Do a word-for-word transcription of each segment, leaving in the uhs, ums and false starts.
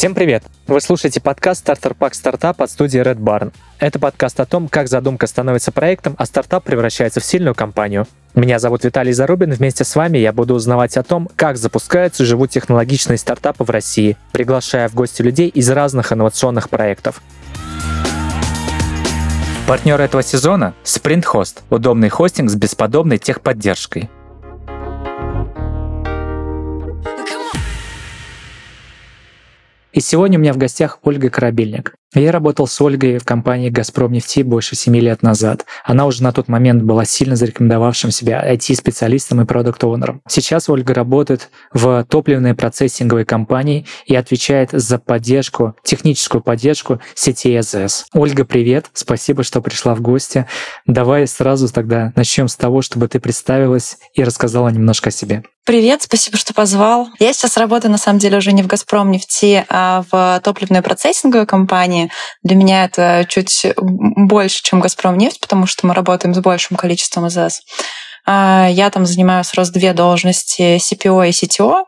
Всем привет! Вы слушаете подкаст «Стартер Пак Стартап» от студии Red Barn. Это подкаст о том, как задумка становится проектом, а стартап превращается в сильную компанию. Меня зовут Виталий Зарубин, вместе с вами я буду узнавать о том, как запускаются и живут технологичные стартапы в России, приглашая в гости людей из разных инновационных проектов. Партнер этого сезона – SprintHost, удобный хостинг с бесподобной техподдержкой. И сегодня у меня в гостях Ольга Корабельник. Я работал с Ольгой в компании «Газпромнефти» больше семи лет назад. Она уже на тот момент была сильно зарекомендовавшим себя ай ти-специалистом и продакт-оунером. Сейчас Ольга работает в топливной процессинговой компании и отвечает за поддержку, техническую поддержку сети АЗС. Ольга, привет! Спасибо, что пришла в гости. Давай сразу тогда начнем с того, чтобы ты представилась и рассказала немножко о себе. Привет, спасибо, что позвал. Я сейчас работаю, на самом деле, уже не в «Газпромнефти», а в топливной процессинговой компании. Для меня это чуть больше, чем «Газпромнефть», потому что мы работаем с большим количеством АЗС. Я там занимаю сразу две должности – си пи о и си ти о.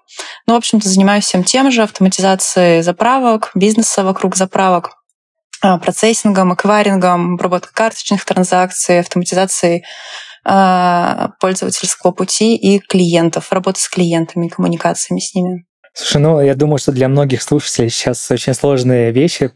Ну, в общем-то, занимаюсь всем тем же – автоматизацией заправок, бизнеса вокруг заправок, процессингом, эквайрингом, обработкой карточных транзакций, автоматизацией пользовательского пути и клиентов, работы с клиентами, коммуникациями с ними. Слушай, ну, я думаю, что для многих слушателей сейчас очень сложные вещи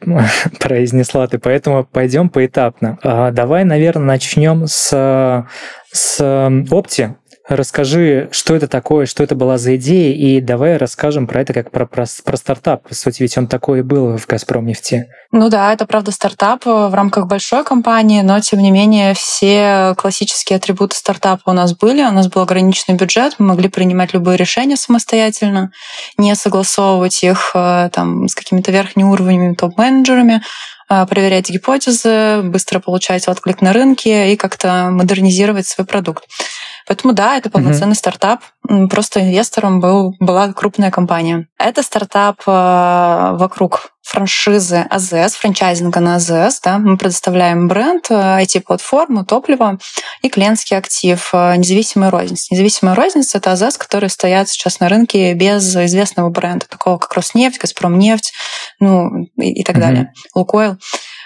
произнесла ты, поэтому пойдем поэтапно. Давай, наверное, начнем с, с Opti. Расскажи, что это такое, что это была за идея, и давай расскажем про это как про, про, про стартап. По сути, ведь он такой и был в «Газпромнефти». Ну да, это, правда, стартап в рамках большой компании, но, тем не менее, все классические атрибуты стартапа у нас были. У нас был ограниченный бюджет, мы могли принимать любые решения самостоятельно, не согласовывать их там, с какими-то верхними уровнями, топ-менеджерами, проверять гипотезы, быстро получать отклик на рынке и как-то модернизировать свой продукт. Поэтому да, это полноценный mm-hmm. стартап, просто инвестором был, была крупная компания. Это стартап вокруг франшизы АЗС, франчайзинга на АЗС. Да? Мы предоставляем бренд, ай ти-платформу, топливо и клиентский актив, независимая розница. Независимая розница — это АЗС, которые стоят сейчас на рынке без известного бренда, такого как Роснефть, Газпромнефть, ну и, и так mm-hmm. далее, Лукойл.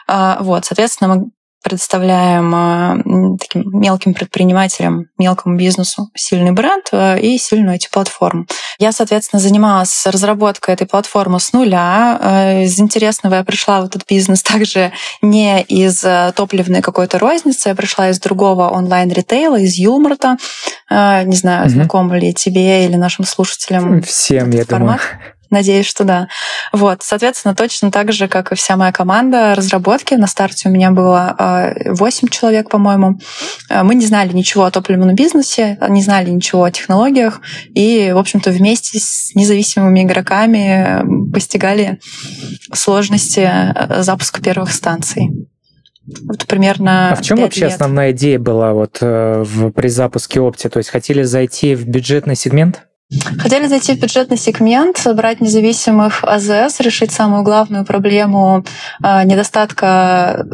Вот, соответственно, мы предоставляем таким мелким предпринимателям, мелкому бизнесу сильный бренд и сильную ай ти-платформу. Я, соответственно, занималась разработкой этой платформы с нуля. Из интересного я пришла в этот бизнес также не из топливной какой-то розницы, я пришла из другого онлайн-ритейла, из Юлмарта. Не знаю, угу. знаком ли тебе или нашим слушателям всем, я формат. думаю. Надеюсь, что да. Вот, соответственно, точно так же, как и вся моя команда разработки. На старте у меня было восемь человек, по-моему. Мы не знали ничего о топливном бизнесе, не знали ничего о технологиях. И, в общем-то, вместе с независимыми игроками постигали сложности запуска первых станций. Вот примерно. А в чем вообще лет. основная идея была вот в, при запуске Opti? То есть хотели зайти в бюджетный сегмент? Хотели зайти в бюджетный сегмент, собрать независимых АЗС, решить самую главную проблему недостатка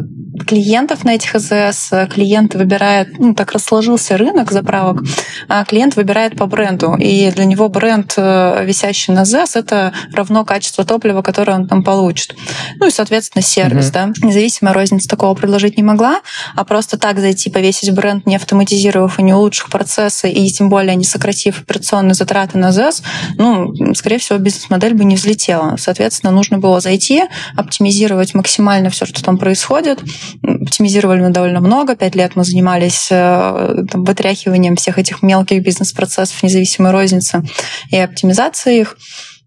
клиентов на этих АЗС. Клиент выбирает, ну так расложился рынок заправок, а клиент выбирает по бренду. И для него бренд, висящий на АЗС, это равно качество топлива, которое он там получит. Ну и, соответственно, сервис. Mm-hmm. Да. Независимая розница такого предложить не могла, а просто так зайти, повесить бренд, не автоматизировав и не улучшив процессы, и тем более не сократив операционные затраты на ЗЭС, ну, скорее всего, бизнес-модель бы не взлетела. Соответственно, нужно было зайти, оптимизировать максимально все, что там происходит. Оптимизировали мы довольно много. Пять лет мы занимались там, вытряхиванием всех этих мелких бизнес-процессов независимой розницы и оптимизацией их.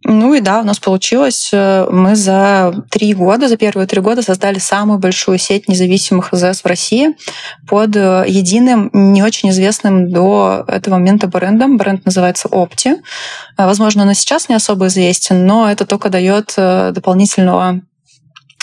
Ну и да, у нас получилось. Мы за три года, за первые три года создали самую большую сеть независимых АЗС в России под единым, не очень известным до этого момента брендом. Бренд называется Opti. Возможно, он и сейчас не особо известен, но это только дает дополнительного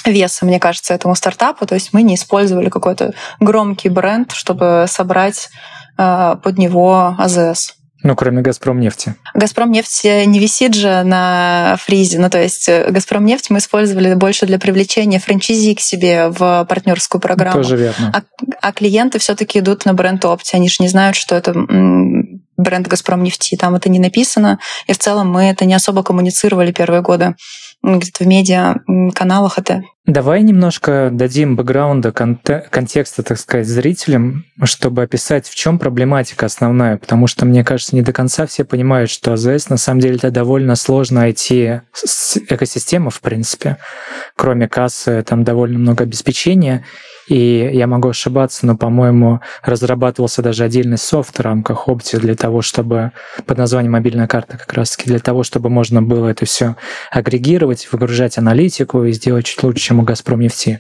веса, мне кажется, этому стартапу. То есть мы не использовали какой-то громкий бренд, чтобы собрать под него АЗС. Ну, кроме «Газпромнефти». «Газпромнефть» не висит же на фризе. Ну, то есть «Газпромнефть» мы использовали больше для привлечения франчайзи к себе в партнерскую программу. Тоже верно. А, а клиенты все-таки идут на бренд Opti. Они же не знают, что это бренд «Газпромнефти». Там это не написано. И в целом мы это не особо коммуницировали первые годы где-то в медиа-каналах это. Давай немножко дадим бэкграунда, контекста, так сказать, зрителям, чтобы описать, в чем проблематика основная, потому что, мне кажется, не до конца все понимают, что АЗС на самом деле это довольно сложная ай ти-экосистема, в принципе. Кроме кассы, там довольно много обеспечения, и я могу ошибаться, но, по-моему, разрабатывался даже отдельный софт в рамках Opti для того, чтобы, под названием «Мобильная карта» как раз-таки, для того, чтобы можно было это все агрегировать, выгружать аналитику и сделать чуть лучше, чем у «Газпромнефти».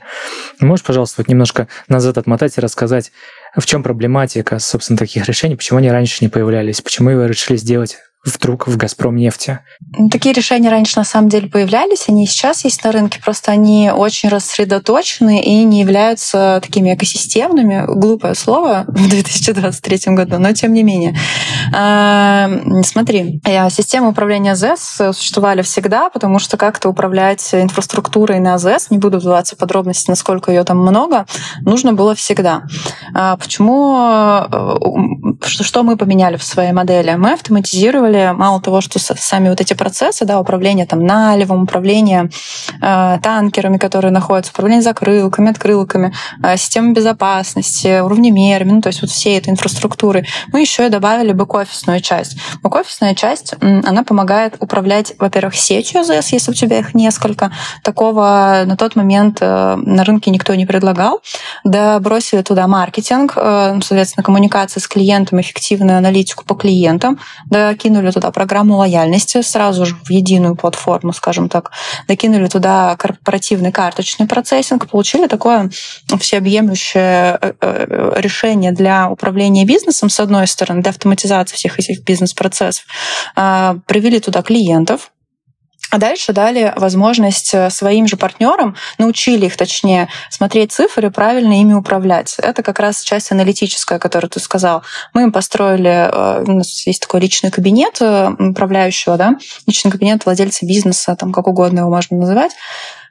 Можешь, пожалуйста, вот немножко назад отмотать и рассказать, в чем проблематика, собственно, таких решений, почему они раньше не появлялись, почему его решили сделать вдруг в «Газпромнефти»? Такие решения раньше на самом деле появлялись, они и сейчас есть на рынке, просто они очень рассредоточены и не являются такими экосистемными. Глупое слово в две тысячи двадцать третьем году, но тем не менее. Смотри, системы управления АЗС существовали всегда, потому что как-то управлять инфраструктурой на АЗС, не буду вдаваться в подробности, насколько ее там много, нужно было всегда. Почему? Что мы поменяли в своей модели? Мы автоматизировали мало того, что сами вот эти процессы, да, управление там наливом, управление э, танкерами, которые находятся, управление закрылками, открылками, э, системой безопасности, уровнемерами, ну, то есть вот всей этой инфраструктуры. Мы еще и добавили бэк-офисную часть. Бэк-офисная часть, она помогает управлять, во-первых, сетью АЗС, если у тебя их несколько. Такого на тот момент э, на рынке никто не предлагал. Да, бросили туда маркетинг, э, соответственно, коммуникации с клиентом, эффективную аналитику по клиентам, да, кинули туда программу лояльности сразу же в единую платформу, скажем так, докинули туда корпоративный карточный процессинг, получили такое всеобъемлющее решение для управления бизнесом, с одной стороны, для автоматизации всех этих бизнес-процессов, привели туда клиентов, а дальше дали возможность своим же партнерам, научили их, точнее, смотреть цифры и правильно ими управлять. Это как раз часть аналитическая, которую ты сказал. Мы им построили, у нас есть такой личный кабинет управляющего, да, личный кабинет владельца бизнеса, там как угодно его можно называть,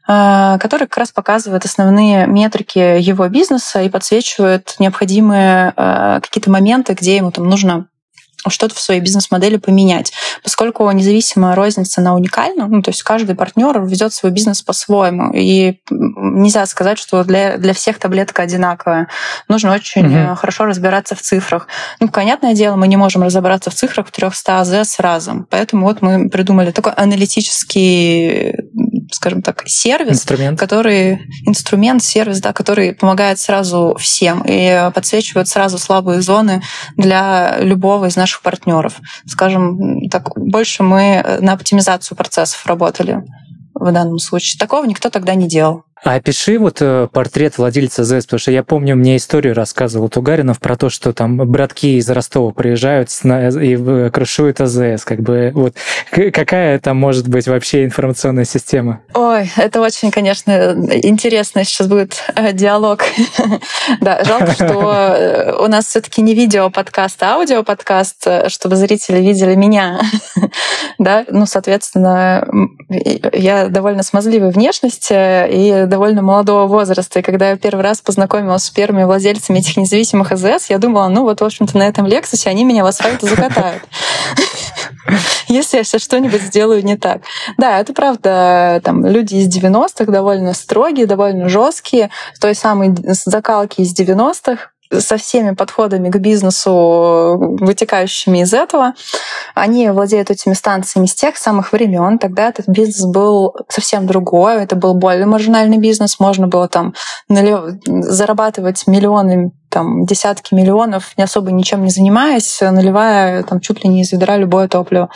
который как раз показывает основные метрики его бизнеса и подсвечивает необходимые какие-то моменты, где ему там нужно что-то в своей бизнес-модели поменять. Поскольку независимая розница, она уникальна, ну, то есть каждый партнер ведет свой бизнес по-своему, и нельзя сказать, что для, для всех таблетка одинаковая. Нужно очень угу. хорошо разбираться в цифрах. Ну, понятное дело, мы не можем разобраться в цифрах в триста АЗС разом, поэтому вот мы придумали такой аналитический, скажем так, сервис, инструмент. который инструмент, сервис, да, который помогает сразу всем и подсвечивает сразу слабые зоны для любого из наших партнеров. Скажем так, больше мы на оптимизацию процессов работали в данном случае. Такого никто тогда не делал. А опиши вот портрет владельца АЗС, потому что я помню, мне историю рассказывал Тугаринов про то, что там братки из Ростова приезжают и крышуют АЗС. Как бы вот какая там может быть вообще информационная система? Ой, это очень, конечно, интересно. Сейчас будет диалог. Да, жалко, что у нас все-таки не видео-подкаст, а аудио-подкаст, чтобы зрители видели меня. Да, ну, соответственно, я довольно смазливой внешности и довольно молодого возраста. И когда я первый раз познакомилась с первыми владельцами этих независимых АЗС, я думала, ну вот, в общем-то, на этом Лексусе они меня в асфальт закатают. Если я сейчас что-нибудь сделаю не так. Да, это правда, там люди из девяностых довольно строгие, довольно жесткие, той самой закалки из девяностых, со всеми подходами к бизнесу, вытекающими из этого. Они владеют этими станциями с тех самых времен. Тогда этот бизнес был совсем другой. Это был более маржинальный бизнес. Можно было там зарабатывать миллионы, там, десятки миллионов, не особо ничем не занимаясь, наливая там чуть ли не из ведра любое топливо.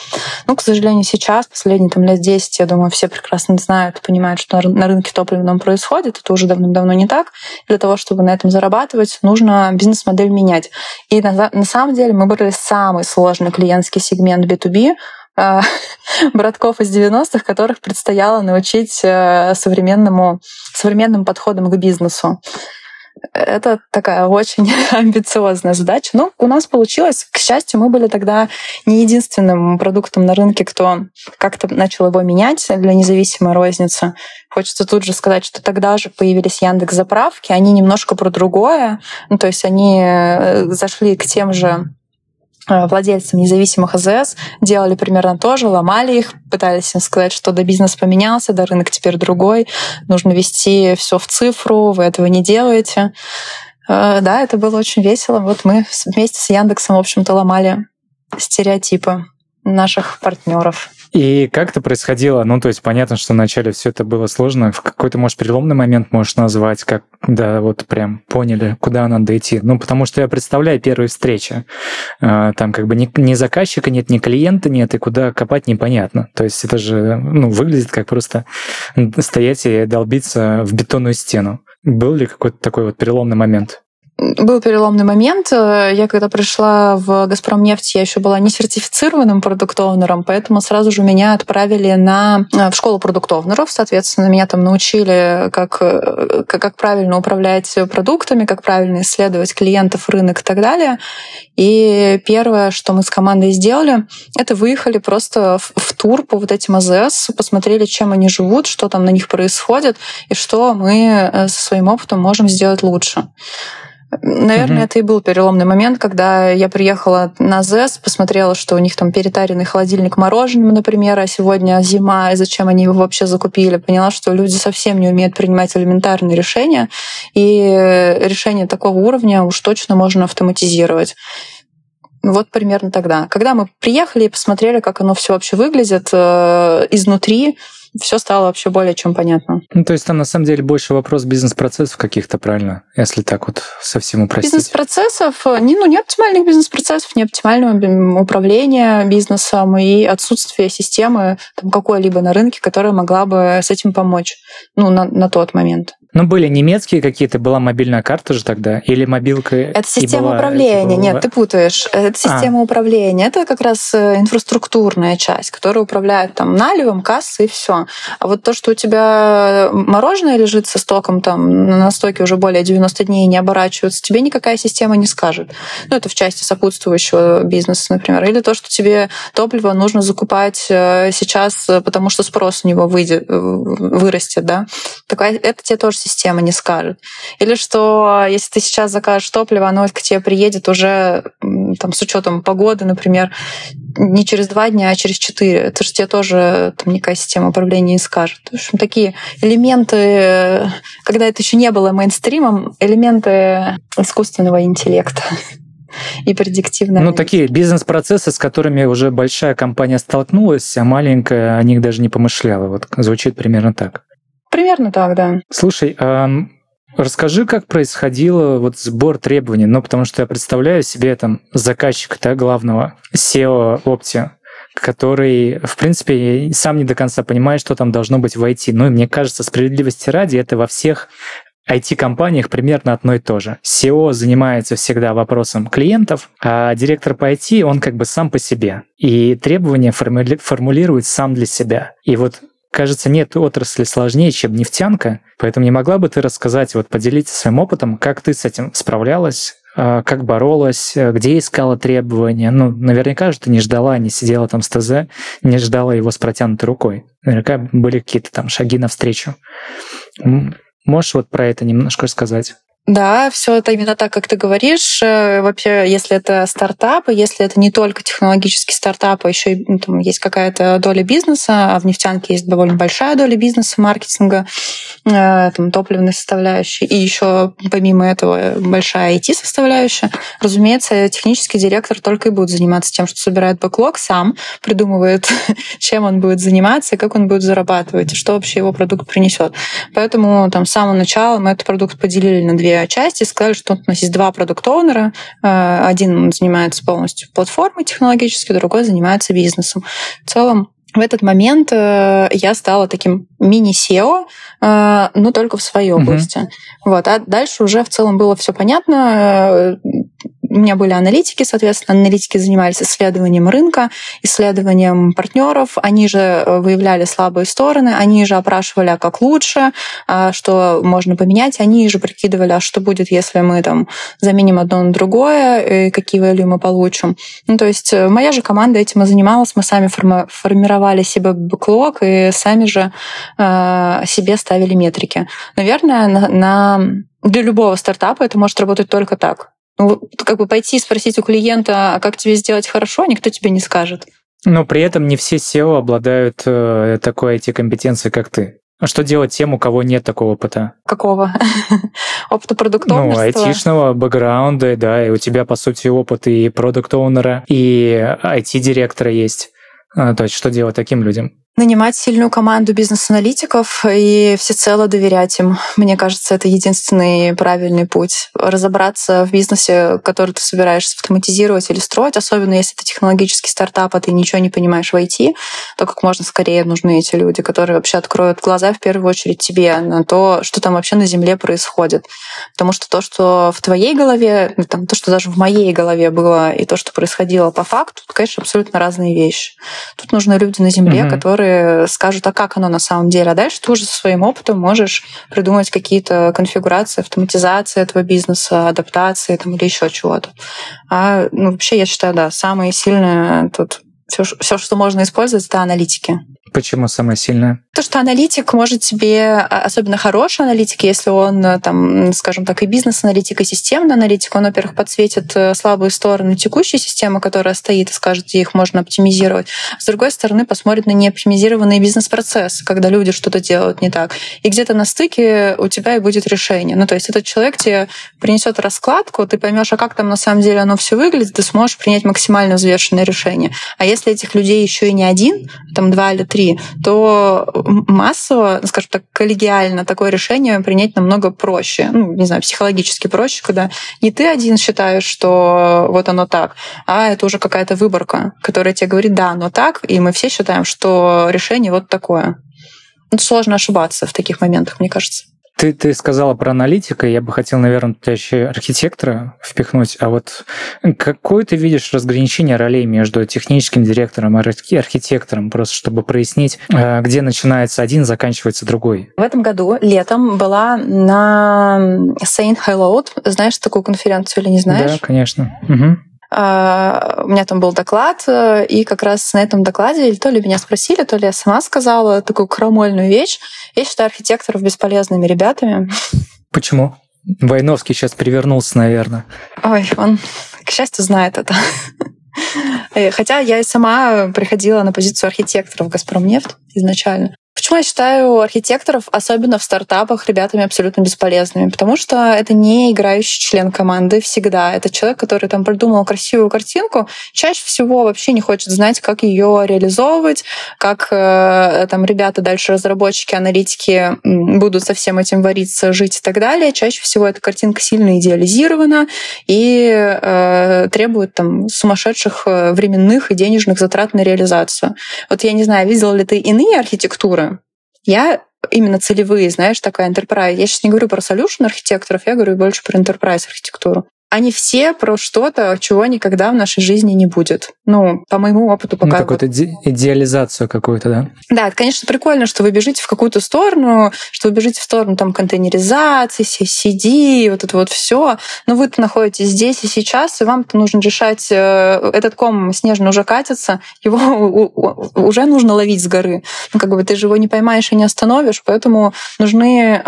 Ну, к сожалению, сейчас, последние там лет десять, я думаю, все прекрасно знают, понимают, что на рынке топливном происходит. Это уже давным-давно не так. Для того, чтобы на этом зарабатывать, нужно бизнес-модель менять. И на, на самом деле мы брали самый сложный клиентский сегмент би ту би, э, братков из девяностых, которых предстояло научить э, современному, современным подходам к бизнесу. Это такая очень амбициозная задача. Но у нас получилось. К счастью, мы были тогда не единственным продуктом на рынке, кто как-то начал его менять для независимой розницы. Хочется тут же сказать, что тогда же появились Яндекс.Заправки. Они немножко про другое. Ну, то есть они зашли к тем же владельцам независимых АЗС, делали примерно то же, ломали их, пытались им сказать, что да, бизнес поменялся, да, рынок теперь другой, нужно вести все в цифру, вы этого не делаете. Да, это было очень весело. Вот мы вместе с Яндексом, в общем-то, ломали стереотипы наших партнеров. И как это происходило? Ну, то есть понятно, что вначале все это было сложно. В какой-то, может, переломный момент можешь назвать, как, да, вот прям поняли, куда надо идти. Ну, потому что я представляю первые встречи. Там как бы ни, ни заказчика нет, ни клиента нет, и куда копать непонятно. То есть это же, ну, выглядит как просто стоять и долбиться в бетонную стену. Был ли какой-то такой вот переломный момент? Был переломный момент. Я когда пришла в «Газпромнефть», я еще была не сертифицированным продукт-оунером, поэтому сразу же меня отправили на, в школу продукт-оунеров. Соответственно, меня там научили, как, как правильно управлять продуктами, как правильно исследовать клиентов, рынок и так далее. И первое, что мы с командой сделали, это выехали просто в, в тур по вот этим АЗС, посмотрели, чем они живут, что там на них происходит и что мы со своим опытом можем сделать лучше. Наверное, mm-hmm. это и был переломный момент, когда я приехала на ЗЭС, посмотрела, что у них там перетаренный холодильник мороженым, например, а сегодня зима, и зачем они его вообще закупили. Поняла, что люди совсем не умеют принимать элементарные решения, и решения такого уровня уж точно можно автоматизировать. Вот примерно тогда. Когда мы приехали и посмотрели, как оно все вообще выглядит изнутри, все стало вообще более чем понятно. Ну, то есть там на самом деле больше вопрос бизнес-процессов каких-то, правильно? Если так вот совсем упростить. Бизнес-процессов, не, ну, не оптимальных бизнес-процессов, не оптимального управления бизнесом и отсутствие системы там, какой-либо на рынке, которая могла бы с этим помочь, ну, на, на тот момент. Ну, были немецкие какие-то, была мобильная карта же тогда, или мобилка... Это система была, управления, это было... нет, ты путаешь. Это система а. управления, это как раз инфраструктурная часть, которая управляет там наливом, кассой и все. А вот то, что у тебя мороженое лежит со стоком, там на стоке уже более девяносто дней не оборачиваются, тебе никакая система не скажет. Ну, это в части сопутствующего бизнеса, например. Или то, что тебе топливо нужно закупать сейчас, потому что спрос у него выйдет, вырастет, да. Такая, это тебе тоже система не скажет. Или что если ты сейчас закажешь топливо, оно к тебе приедет уже там, с учетом погоды, например, не через два дня, а через четыре. Это же тебе тоже там, некая система управления не скажет. В общем, такие элементы, когда это еще не было мейнстримом, элементы искусственного интеллекта и предиктивная. Ну, такие бизнес-процессы, с которыми уже большая компания столкнулась, а маленькая о них даже не помышляла. Вот звучит примерно так. Примерно так, да. Слушай, а расскажи, как происходило вот сбор требований, ну, потому что я представляю себе там заказчика, да, главного сео Opti, который, в принципе, сам не до конца понимает, что там должно быть в ай ти. Ну, и мне кажется, справедливости ради, это во всех ай ти-компаниях примерно одно и то же. сео занимается всегда вопросом клиентов, а директор по ай ти, он как бы сам по себе. И требования формули- формулирует сам для себя. И вот кажется, нет отрасли сложнее, чем нефтянка, поэтому не могла бы ты рассказать, вот поделиться своим опытом, как ты с этим справлялась, как боролась, где искала требования. Ну, наверняка же ты не ждала, не сидела там с ТЗ, не ждала его с протянутой рукой. Наверняка были какие-то там шаги навстречу. Можешь вот про это немножко рассказать? Да, все это именно так, как ты говоришь. Вообще, если это стартапы, если это не только технологический стартап, а еще и, ну, там есть какая-то доля бизнеса, а в нефтянке есть довольно большая доля бизнеса, маркетинга, э, там, топливной составляющей, и еще помимо этого большая ай ти-составляющая. Разумеется, технический директор только и будет заниматься тем, что собирает бэклог, сам придумывает, чем он будет заниматься, как он будет зарабатывать, и что вообще его продукт принесет. Поэтому там, с самого начала мы этот продукт поделили на две части, сказали, что у нас есть два продукт-оунера. Один занимается полностью платформой технологической, другой занимается бизнесом. В целом, в этот момент я стала таким мини-сео, но только в своей области. Uh-huh. Вот. А дальше уже в целом было все понятно. У меня были аналитики, соответственно, аналитики занимались исследованием рынка, исследованием партнеров, они же выявляли слабые стороны, они же опрашивали, как лучше, что можно поменять, они же прикидывали, а что будет, если мы там заменим одно на другое, и какие value мы получим. Ну, то есть моя же команда этим и занималась, мы сами форми- формировали себе бэклог и сами же э, себе ставили метрики. Наверное, на, на... для любого стартапа это может работать только так. Ну, как бы пойти и спросить у клиента, а как тебе сделать хорошо, никто тебе не скажет. Но при этом не все сео обладают такой ай ти-компетенцией, как ты. А что делать тем, у кого нет такого опыта? Какого? Опыта продукт-оунерства? Ну, айтишного бэкграунда, да, и у тебя, по сути, опыт и продукт-оунера, и ай ти-директора есть. То есть что делать таким людям? Нанимать сильную команду бизнес-аналитиков и всецело доверять им. Мне кажется, это единственный правильный путь. Разобраться в бизнесе, который ты собираешься автоматизировать или строить, особенно если это технологический стартап, а ты ничего не понимаешь в ай ти, то как можно скорее нужны эти люди, которые вообще откроют глаза в первую очередь тебе на то, что там вообще на земле происходит. Потому что то, что в твоей голове, там, то, что даже в моей голове было, и то, что происходило по факту, это, конечно, абсолютно разные вещи. Тут нужны люди на земле, mm-hmm. которые скажут, а как оно на самом деле. А дальше ты уже со своим опытом можешь придумать какие-то конфигурации, автоматизации этого бизнеса, адаптации там, или еще чего-то. А ну, вообще, я считаю, да, самое сильное тут все, все, что можно использовать, это аналитики. Почему самое сильное? То, что аналитик может тебе, особенно хороший аналитик, если он, там, скажем так, и бизнес-аналитик, и системный аналитик, он, во-первых, подсветит слабые стороны текущей системы, которая стоит, и скажет, где их можно оптимизировать. С другой стороны, посмотрит на неоптимизированные бизнес-процессы, когда люди что-то делают не так. И где-то на стыке у тебя и будет решение. Ну, то есть этот человек тебе принесет раскладку, ты поймешь, а как там на самом деле оно все выглядит, ты сможешь принять максимально взвешенное решение. А если этих людей еще и не один, там два или три, то массово, скажем так, коллегиально такое решение принять намного проще. Ну, не знаю, психологически проще, когда не ты один считаешь, что вот оно так, а это уже какая-то выборка, которая тебе говорит, да, оно так, и мы все считаем, что решение вот такое. Ну, сложно ошибаться в таких моментах, мне кажется. Ты, ты сказала про аналитика, я бы хотел, наверное, тебя еще архитектора впихнуть, а вот какое ты видишь разграничение ролей между техническим директором и архитектором, просто чтобы прояснить, где начинается один, заканчивается другой? В этом году летом была на Saint-Hallot, знаешь такую конференцию или не знаешь? Да, конечно. Угу. Uh, у меня там был доклад, и как раз на этом докладе то ли меня спросили, то ли я сама сказала такую крамольную вещь. Я считаю архитекторов бесполезными ребятами. Почему? Войновский сейчас перевернулся, наверное. Ой, он, к счастью, знает это. Хотя я и сама приходила на позицию архитекторов «Газпромнефть» изначально. Почему я считаю архитекторов, особенно в стартапах, ребятами абсолютно бесполезными? Потому что это не играющий член команды всегда. Это человек, который там придумал красивую картинку, чаще всего вообще не хочет знать, как ее реализовывать, как там ребята дальше, разработчики, аналитики будут со всем этим вариться, жить и так далее. Чаще всего эта картинка сильно идеализирована и э, требует там сумасшедших временных и денежных затрат на реализацию. Вот я не знаю, видела ли ты иные архитектуры, я именно целевые, знаешь, такая enterprise. Я сейчас не говорю про solution архитекторов, я говорю больше про enterprise архитектуру. Они все про что-то, чего никогда в нашей жизни не будет. Ну, по моему опыту пока... Ну, какую-то иде- идеализацию какую-то, да? Да, это, конечно, прикольно, что вы бежите в какую-то сторону, что вы бежите в сторону там контейнеризации, си си ди, вот это вот все. Но вы-то находитесь здесь и сейчас, и вам-то нужно решать... Этот ком снежно уже катится, его уже нужно ловить с горы. Ну, как бы ты же его не поймаешь и не остановишь, поэтому нужны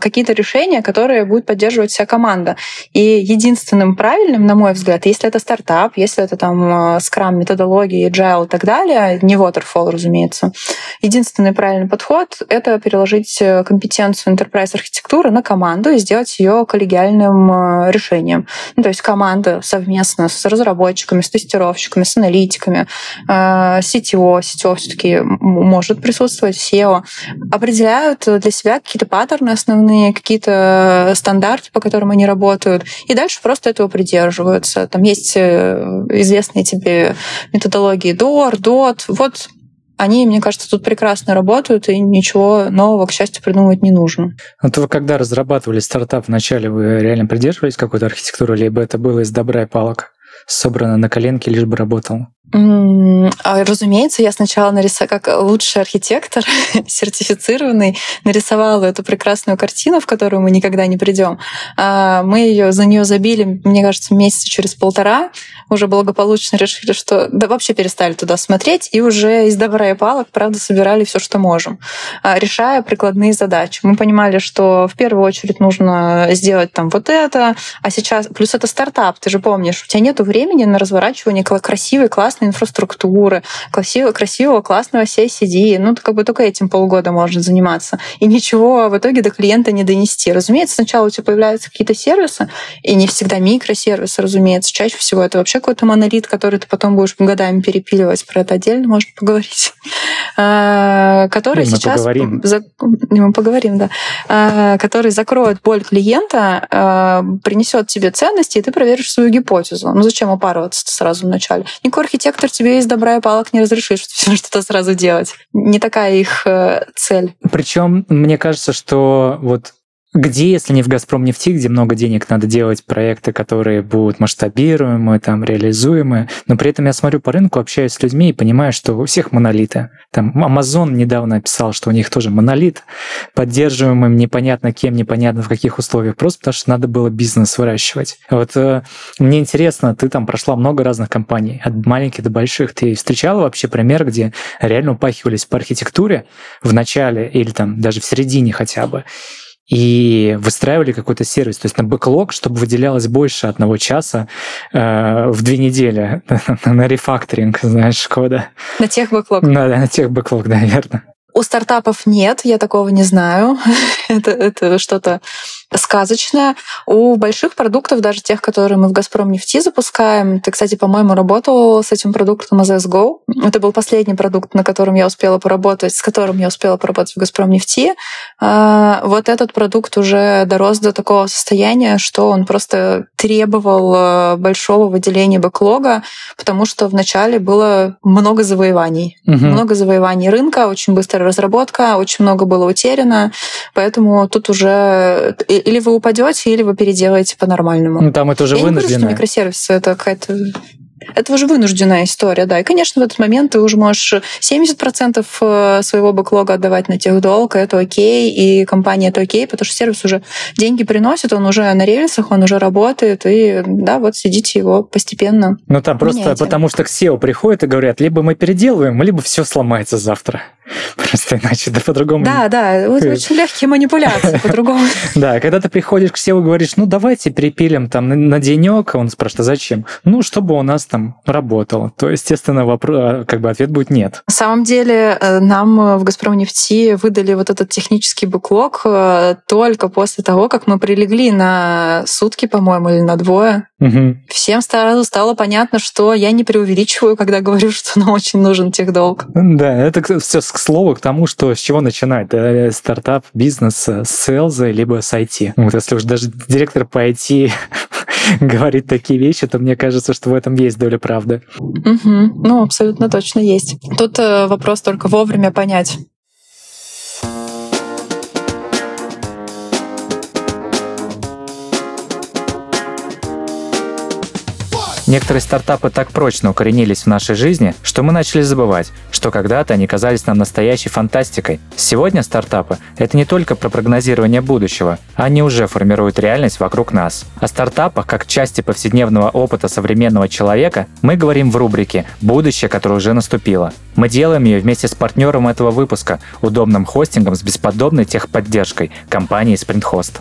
какие-то решения, которые будет поддерживать вся команда. И единственным правильным, на мой взгляд, если это стартап, если это там скрам, методология, agile и так далее, не waterfall, разумеется, единственный правильный подход — это переложить компетенцию enterprise архитектуры на команду и сделать ее коллегиальным решением. Ну, то есть команда совместно с разработчиками, с тестировщиками, с аналитиками, си ти о, си ти о все-таки может присутствовать, сео, определяют для себя какие-то паттерны основные, какие-то стандарты, по которым они работают, и дальше просто этого придерживаются. Там есть известные тебе методологии дор, дот. Вот они, мне кажется, тут прекрасно работают, и ничего нового, к счастью, придумывать не нужно. А то вы когда разрабатывали стартап вначале, вы реально придерживались какой-то архитектуры, либо это было из добра и палок, собрано на коленке, лишь бы работало? Разумеется, я сначала нарисовала, как лучший архитектор, сертифицированный, нарисовала эту прекрасную картину, в которую мы никогда не придем. Мы ее за нее забили, мне кажется, месяца через полтора, уже благополучно решили, что да, вообще перестали туда смотреть, и уже из добра и палок, правда, собирали все, что можем, решая прикладные задачи. Мы понимали, что в первую очередь нужно сделать там вот это, а сейчас плюс это стартап, ты же помнишь, у тебя нет времени на разворачивание красивой, классной инфраструктуры, красивого, красивого классного си ай си ди. Ну, как бы только этим полгода можно заниматься. И ничего в итоге до клиента не донести. Разумеется, сначала у тебя появляются какие-то сервисы, и не всегда микросервисы, разумеется. Чаще всего это вообще какой-то монолит, который ты потом будешь годами перепиливать. Про это отдельно можно поговорить. Который сейчас... Мы поговорим, да. Который закроет боль клиента, принесет тебе ценности, и ты проверишь свою гипотезу. Ну, зачем упарываться сразу вначале? Никакой архитектор тебе из добра и палок не разрешишь что-то сразу делать. Не такая их э, цель. Причем, мне кажется, что вот где, если не в «Газпромнефти», где много денег, надо делать проекты, которые будут масштабируемые, там, реализуемые. Но при этом я смотрю по рынку, общаюсь с людьми и понимаю, что у всех монолиты. Там Amazon недавно описал, что у них тоже монолит, поддерживаемым непонятно кем, непонятно в каких условиях, просто потому что надо было бизнес выращивать. Вот э, мне интересно, ты там прошла много разных компаний, от маленьких до больших. Ты встречала вообще пример, где реально упахивались по архитектуре в начале или там даже в середине хотя бы, и выстраивали какой-то сервис, то есть на бэклог, чтобы выделялось больше одного часа э, в две недели на рефакторинг, знаешь, кода. На тех бэклог. Да, да, на тех бэклог, да, верно. У стартапов нет, я такого не знаю. это, это что-то сказочное. У больших продуктов, даже тех, которые мы в «Газпромнефти» запускаем, ты, кстати, по-моему, работал с этим продуктом из эс гоу. Это был последний продукт, на котором я успела поработать, с которым я успела поработать в «Газпромнефти». Вот этот продукт уже дорос до такого состояния, что он просто требовал большого выделения бэклога, потому что вначале было много завоеваний. Угу. Много завоеваний рынка, очень быстрая разработка, очень много было утеряно, поэтому тут уже... Или вы упадете, или вы переделаете по-нормальному. Ну, там это уже вынужденное. Я не говорю, что микросервисы — это какая-то... Это уже вынужденная история, да. И, конечно, в этот момент ты уже можешь семьдесят процентов своего бэклога отдавать на техдолг, это окей, и компания это окей, потому что сервис уже деньги приносит, он уже на рельсах, он уже работает, и да, вот сидите его постепенно. Ну там просто меняйте. Потому что к сео приходят и говорят, либо мы переделываем, либо все сломается завтра. Просто иначе, да по-другому. Да, да, очень легкие манипуляции, по-другому. Да, когда ты приходишь к сео и говоришь, ну давайте перепилим там на денек, он спрашивает, зачем? Ну, чтобы у нас там работал, то, естественно, вопрос, как бы ответ будет нет. На самом деле, нам в «Газпромнефти» выдали вот этот технический бэклог только после того, как мы прилегли на сутки, по-моему, или на двое. Угу. Всем сразу стало понятно, что я не преувеличиваю, когда говорю, что нам очень нужен техдолг. Да, это все к слову, к тому, что с чего начинать. Да? Стартап, бизнес, селза, либо с ай ти. Вот если уж даже директор по ай ти говорит такие вещи, то мне кажется, что в этом есть доля правды. Угу. Ну, абсолютно точно есть. Тут э, вопрос только вовремя понять. Некоторые стартапы так прочно укоренились в нашей жизни, что мы начали забывать, что когда-то они казались нам настоящей фантастикой. Сегодня стартапы — это не только про прогнозирование будущего, они уже формируют реальность вокруг нас. О стартапах, как части повседневного опыта современного человека, мы говорим в рубрике «Будущее, которое уже наступило». Мы делаем ее вместе с партнером этого выпуска, удобным хостингом с бесподобной техподдержкой компании SprintHost.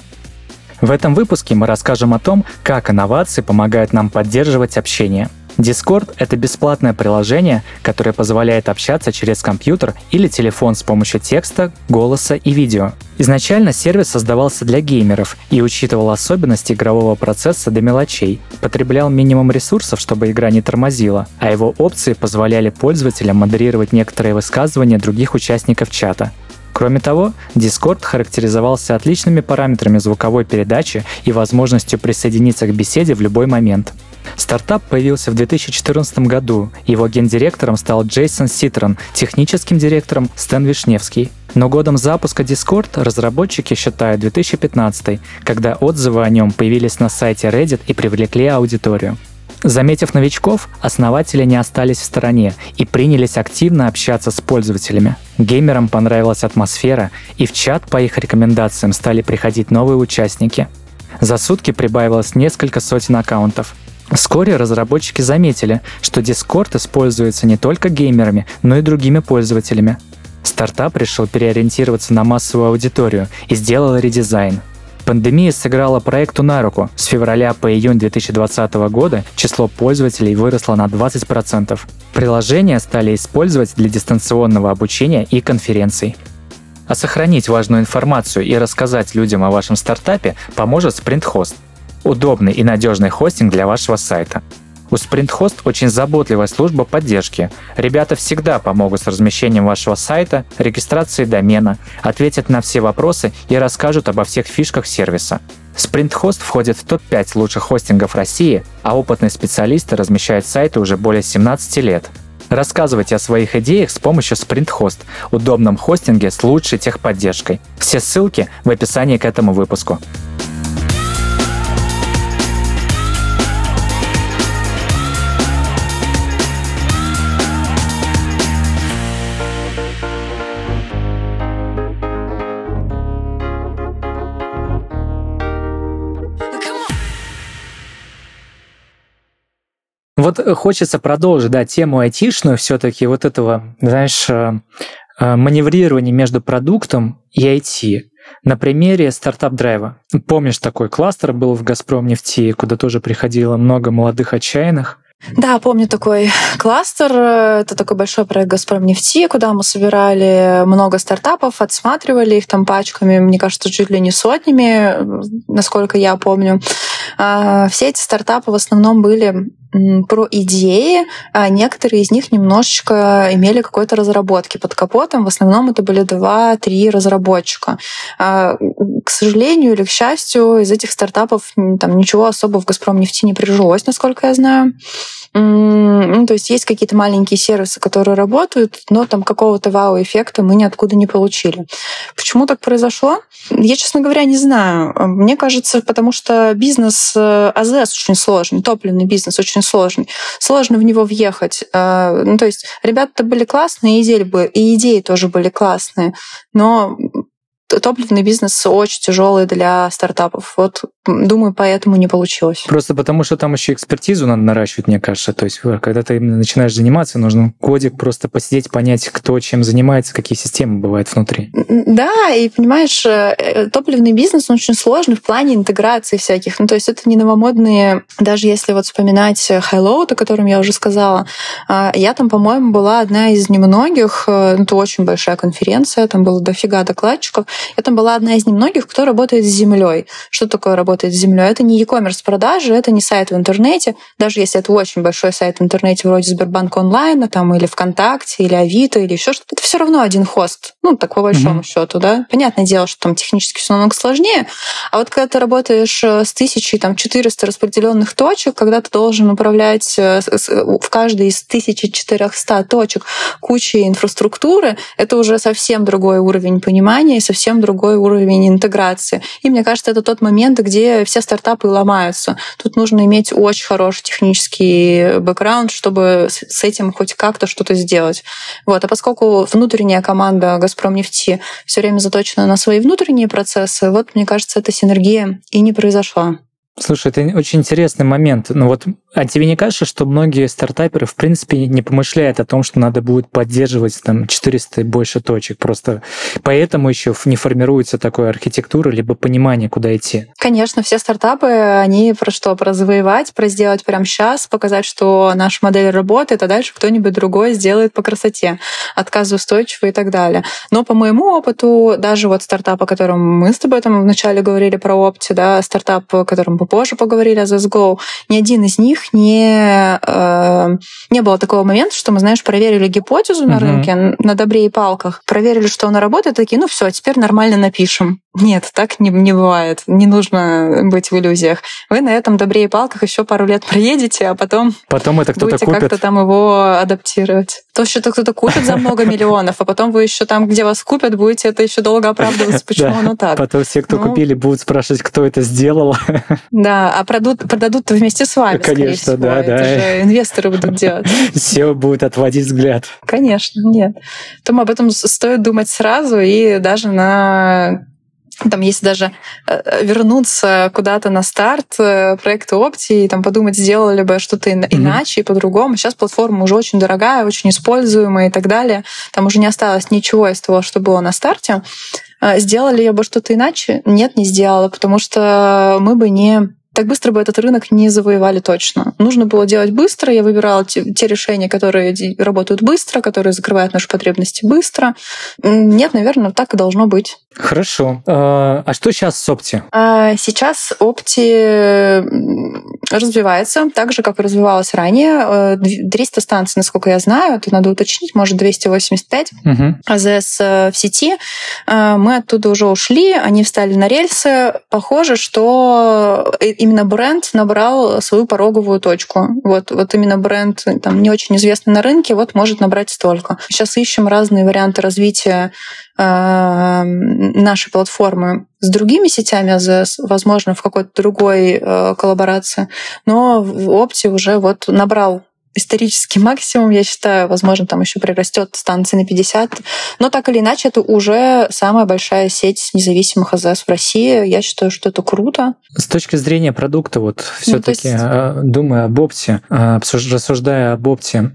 В этом выпуске мы расскажем о том, как инновации помогают нам поддерживать общение. Discord — это бесплатное приложение, которое позволяет общаться через компьютер или телефон с помощью текста, голоса и видео. Изначально сервис создавался для геймеров и учитывал особенности игрового процесса до мелочей, потреблял минимум ресурсов, чтобы игра не тормозила, а его опции позволяли пользователям модерировать некоторые высказывания других участников чата. Кроме того, Discord характеризовался отличными параметрами звуковой передачи и возможностью присоединиться к беседе в любой момент. Стартап появился в две тысячи четырнадцатом году. Его гендиректором стал Джейсон Ситрон, техническим директором — Стэн Вишневский. Но годом запуска Discord разработчики считают две тысячи пятнадцатый, когда отзывы о нем появились на сайте Reddit и привлекли аудиторию. Заметив новичков, основатели не остались в стороне и принялись активно общаться с пользователями. Геймерам понравилась атмосфера, и в чат по их рекомендациям стали приходить новые участники. За сутки прибавилось несколько сотен аккаунтов. Вскоре разработчики заметили, что Discord используется не только геймерами, но и другими пользователями. Стартап решил переориентироваться на массовую аудиторию и сделал редизайн. Пандемия сыграла проекту на руку. С февраля по июнь две тысячи двадцатого года число пользователей выросло на двадцать процентов. Приложение стали использовать для дистанционного обучения и конференций. А сохранить важную информацию и рассказать людям о вашем стартапе поможет SprintHost. Удобный и надежный хостинг для вашего сайта. У SprintHost очень заботливая служба поддержки. Ребята всегда помогут с размещением вашего сайта, регистрацией домена, ответят на все вопросы и расскажут обо всех фишках сервиса. SprintHost входит в топ пять лучших хостингов России, а опытные специалисты размещают сайты уже более семнадцати лет. Рассказывайте о своих идеях с помощью SprintHost, удобном хостинге с лучшей техподдержкой. Все ссылки в описании к этому выпуску. Вот хочется продолжить, да, тему айтишную все-таки, вот этого, знаешь, маневрирования между продуктом и ай ти. На примере стартап-драйва. Помнишь, такой кластер был в «Газпромнефти», куда тоже приходило много молодых отчаянных? Да, помню такой кластер. Это такой большой проект «Газпромнефти», куда мы собирали много стартапов, отсматривали их там пачками, мне кажется, чуть ли не сотнями, насколько я помню. Все эти стартапы в основном были про идеи, а некоторые из них немножечко имели какой-то разработки под капотом. В основном это были два-три разработчика. К сожалению или к счастью, из этих стартапов там ничего особо в «Газпромнефти» не прижилось, насколько я знаю. Ну, то есть есть какие-то маленькие сервисы, которые работают, но там какого-то вау-эффекта мы ниоткуда не получили. Почему так произошло? Я, честно говоря, не знаю. Мне кажется, потому что бизнес АЗС очень сложный, топливный бизнес очень сложный. Сложно в него въехать. Ну, то есть ребята-то были классные, и идеи тоже были классные, но топливный бизнес очень тяжелый для стартапов. Вот, думаю, поэтому не получилось. Просто потому, что там еще экспертизу надо наращивать, мне кажется. То есть, когда ты именно начинаешь заниматься, нужно годик просто посидеть, понять, кто чем занимается, какие системы бывают внутри. Да, и понимаешь, топливный бизнес, он очень сложный в плане интеграции всяких. Ну, то есть, это не новомодные, даже если вот вспоминать Highload, о котором я уже сказала, я там, по-моему, была одна из немногих, ну, это очень большая конференция, там было дофига докладчиков. Я там была одна из немногих, кто работает с землей. Что такое работает с землей? Это не e-commerce продажи, это не сайт в интернете. Даже если это очень большой сайт в интернете, вроде Сбербанка онлайна, там, или ВКонтакте, или Авито, или еще что-то, это все равно один хост. Ну, так по большому mm-hmm. счету, да. Понятное дело, что там технически все намного сложнее. А вот когда ты работаешь с тысячей, там, четырёхсот распределенных точек, когда ты должен управлять в каждой из тысячи четырёхсот точек кучей инфраструктуры, это уже совсем другой уровень понимания и совсем совсем другой уровень интеграции. И мне кажется, это тот момент, где все стартапы ломаются. Тут нужно иметь очень хороший технический бэкграунд, чтобы с этим хоть как-то что-то сделать. Вот. А поскольку внутренняя команда «Газпромнефти» все время заточена на свои внутренние процессы, вот, мне кажется, эта синергия и не произошла. Слушай, это очень интересный момент. Ну вот, а тебе не кажется, что многие стартаперы, в принципе, не помышляют о том, что надо будет поддерживать там четыреста и больше точек? Просто поэтому еще не формируется такой архитектура либо понимание, куда идти? Конечно, все стартапы, они про что? Про завоевать, про сделать прямо сейчас, показать, что наша модель работает, а дальше кто-нибудь другой сделает по красоте, отказоустойчиво и так далее. Но по моему опыту, даже вот стартап, о котором мы с тобой там вначале говорили, про Opti, да, стартап, о котором мы позже поговорили, о ZSGO, ни один из них не, э, не было такого момента, что мы, знаешь, проверили гипотезу uh-huh. на рынке, на добре и палках, проверили, что она работает, такие, ну все, теперь нормально напишем. Нет, так не, не бывает. Не нужно быть в иллюзиях. Вы на этом добре и палках еще пару лет проедете, а потом, потом это кто-то будете купит. Как-то там его адаптировать. То, что это кто-то купит за много миллионов, а потом вы еще там, где вас купят, будете это еще долго оправдываться, почему оно так. Потом все, кто купили, будут спрашивать, кто это сделал. Да, а продадут вместе с вами, скорее всего. Конечно, да, да. Это же инвесторы будут делать. Все будут отводить взгляд. Конечно, нет. Поэтому об этом стоит думать сразу и даже на... Там, если даже вернуться куда-то на старт проекта Opti и там подумать, сделали бы что-то иначе mm-hmm. и по-другому. Сейчас платформа уже очень дорогая, очень используемая и так далее. Там уже не осталось ничего из того, что было на старте. Сделали я бы что-то иначе? Нет, не сделала, потому что мы бы не... Так быстро бы этот рынок не завоевали точно. Нужно было делать быстро. Я выбирала те, те решения, которые работают быстро, которые закрывают наши потребности быстро. Нет, наверное, так и должно быть. Хорошо. А что сейчас с Opti? Сейчас Opti развивается так же, как и развивалась ранее. триста станций, насколько я знаю, это надо уточнить, может, двести восемьдесят пять угу. АЗС в сети. Мы оттуда уже ушли, они встали на рельсы. Похоже, что именно бренд набрал свою пороговую точку. Вот, вот именно бренд там, не очень известный на рынке, вот может набрать столько. Сейчас ищем разные варианты развития нашей платформы с другими сетями АЗС, возможно, в какой-то другой коллаборации, но в Opti уже вот набрал исторический максимум, я считаю, возможно, там еще прирастет станции на пятьдесят, но так или иначе, это уже самая большая сеть независимых АЗС в России. Я считаю, что это круто. С точки зрения продукта, вот все-таки, ну, есть... думая об Opti, рассуждая об Opti,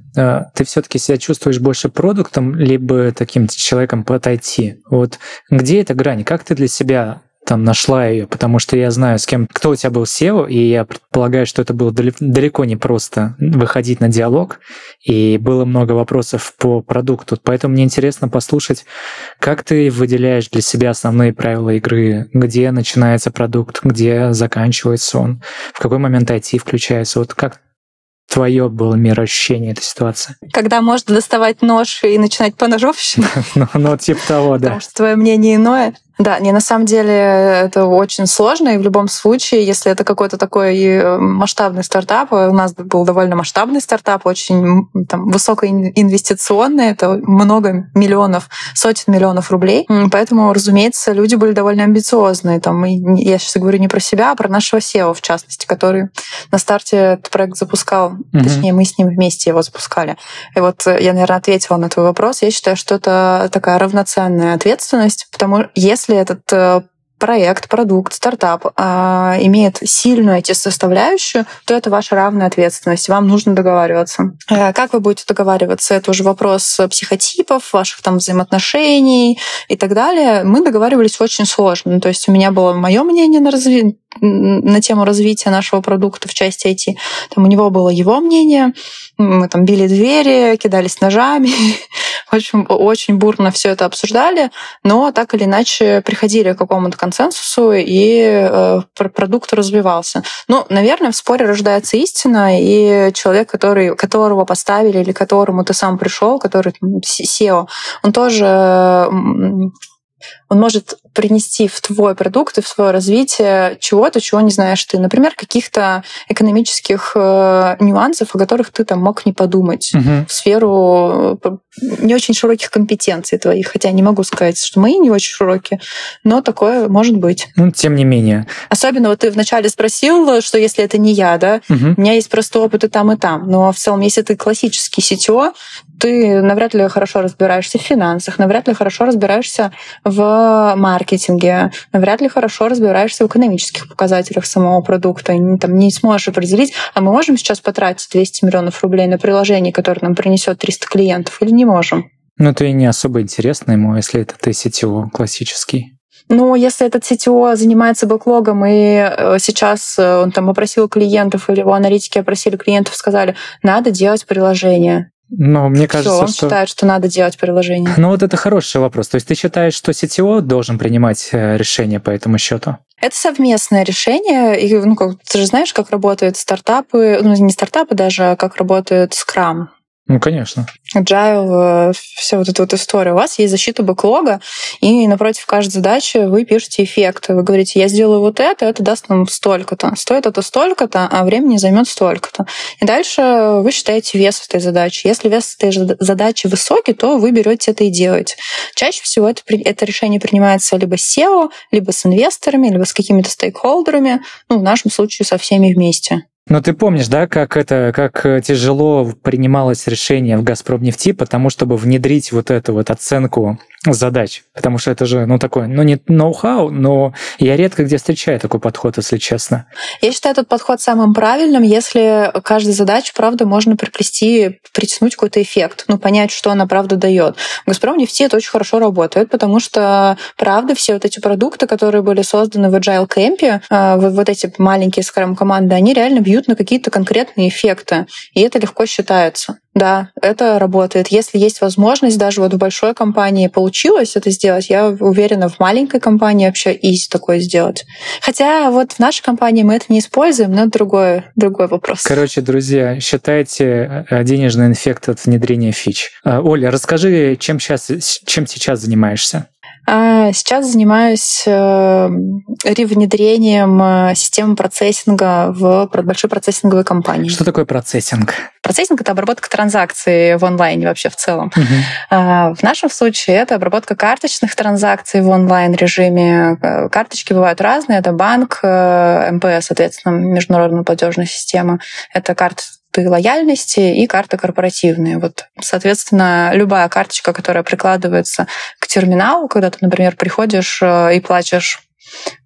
ты все-таки себя чувствуешь больше продуктом, либо таким человеком под ай ти? Вот где эта грань? Как ты для себя там нашла ее, потому что я знаю, с кем, кто у тебя был сео, и я предполагаю, что это было далеко не просто выходить на диалог, и было много вопросов по продукту. Поэтому мне интересно послушать, как ты выделяешь для себя основные правила игры, где начинается продукт, где заканчивается он, в какой момент ай ти включается, вот как твое было мироощущение этой ситуации? Когда можно доставать нож и начинать поножовщину. Ну, типа того, да. Потому что твое мнение иное. Да, не, на самом деле это очень сложно, и в любом случае, если это какой-то такой масштабный стартап, у нас был довольно масштабный стартап, очень там, высокоинвестиционный, это много миллионов, сотен миллионов рублей, поэтому, разумеется, люди были довольно амбициозные. Там, я сейчас говорю не про себя, а про нашего сео, в частности, который на старте этот проект запускал, mm-hmm. точнее, мы с ним вместе его запускали. И вот я, наверное, ответила на твой вопрос. Я считаю, что это такая равноценная ответственность, потому что если Если этот проект, продукт, стартап э, имеет сильную ай ти-составляющую, то это ваша равная ответственность. Вам нужно договариваться. Э, как вы будете договариваться? Это уже вопрос психотипов, ваших там взаимоотношений и так далее. Мы договаривались очень сложно. То есть у меня было мое мнение на развитие, на тему развития нашего продукта в части ай ти. Там у него было его мнение, мы там били двери, кидались ножами. В общем, очень бурно все это обсуждали, но так или иначе приходили к какому-то консенсусу, и продукт развивался. Ну, наверное, в споре рождается истина, и человек, который, которого поставили или которому ты сам пришел, который там, сео, он тоже... Он может принести в твой продукт и в свое развитие чего-то, чего не знаешь ты. Например, каких-то экономических э, нюансов, о которых ты там мог не подумать uh-huh. в сферу не очень широких компетенций твоих. Хотя не могу сказать, что мои не очень широкие, но такое может быть. Ну, тем не менее. Особенно вот ты вначале спросил, что если это не я, да, uh-huh. у меня есть просто опыт и там, и там. Но в целом, если ты классический сетео, ты навряд ли хорошо разбираешься в финансах, навряд ли хорошо разбираешься в маркетинге, навряд ли хорошо разбираешься в экономических показателях самого продукта, и там, не сможешь определить, а мы можем сейчас потратить двести миллионов рублей на приложение, которое нам принесет триста клиентов, или не можем? Ну, это и не особо интересно ему, если это ты сетео классический. Ну, если этот сетео занимается бэклогом, и сейчас он там опросил клиентов, или его аналитики опросили клиентов, сказали, надо делать приложение. Но мне кажется, Всё, он что... считает, что надо делать приложение. Ну вот это хороший вопрос. То есть ты считаешь, что сетео должен принимать решение по этому счету? Это совместное решение. И, ну, ты же знаешь, как работают стартапы, ну не стартапы даже, а как работает скрам. Ну, конечно. Agile, вся вот эта вот история. У вас есть защита бэклога, и напротив каждой задачи вы пишете эффект. Вы говорите, я сделаю вот это, это даст нам столько-то. Стоит это столько-то, а времени займет столько-то. И дальше вы считаете вес этой задачи. Если вес этой задачи высокий, то вы берете это и делаете. Чаще всего это, это решение принимается либо с сео, либо с инвесторами, либо с какими-то стейкхолдерами, ну, в нашем случае со всеми вместе. Но ты помнишь, да, как это, как тяжело принималось решение в «Газпромнефти», потому чтобы внедрить вот эту вот оценку задач, потому что это же, ну, такое, ну, не ноу-хау, но я редко где встречаю такой подход, если честно. Я считаю этот подход самым правильным, если каждой задаче, правда, можно приплести, притянуть какой-то эффект, ну, понять, что она, правда, дает. В «Газпромнефти» это очень хорошо работает, потому что, правда, все вот эти продукты, которые были созданы в Agile Camp, вот эти маленькие скрам-команды, они реально бьют на какие-то конкретные эффекты, и это легко считается. Да, это работает. Если есть возможность, даже вот в большой компании получилось это сделать, я уверена, в маленькой компании вообще изи такое сделать. Хотя вот в нашей компании мы это не используем, но это другой, другой вопрос. Короче, друзья, считайте денежный эффект от внедрения фич. Оля, расскажи, чем сейчас, чем сейчас занимаешься? Сейчас занимаюсь ревнедрением системы процессинга в большой процессинговой компании. Что такое процессинг? Процессинг — это обработка транзакций в онлайне вообще в целом. Угу. В нашем случае это обработка карточных транзакций в онлайн-режиме. Карточки бывают разные. Это банк, эм пэ эс, соответственно, международная платежная система. Это карта лояльности и карты корпоративные. Вот, соответственно, любая карточка, которая прикладывается к терминалу, когда ты, например, приходишь и платишь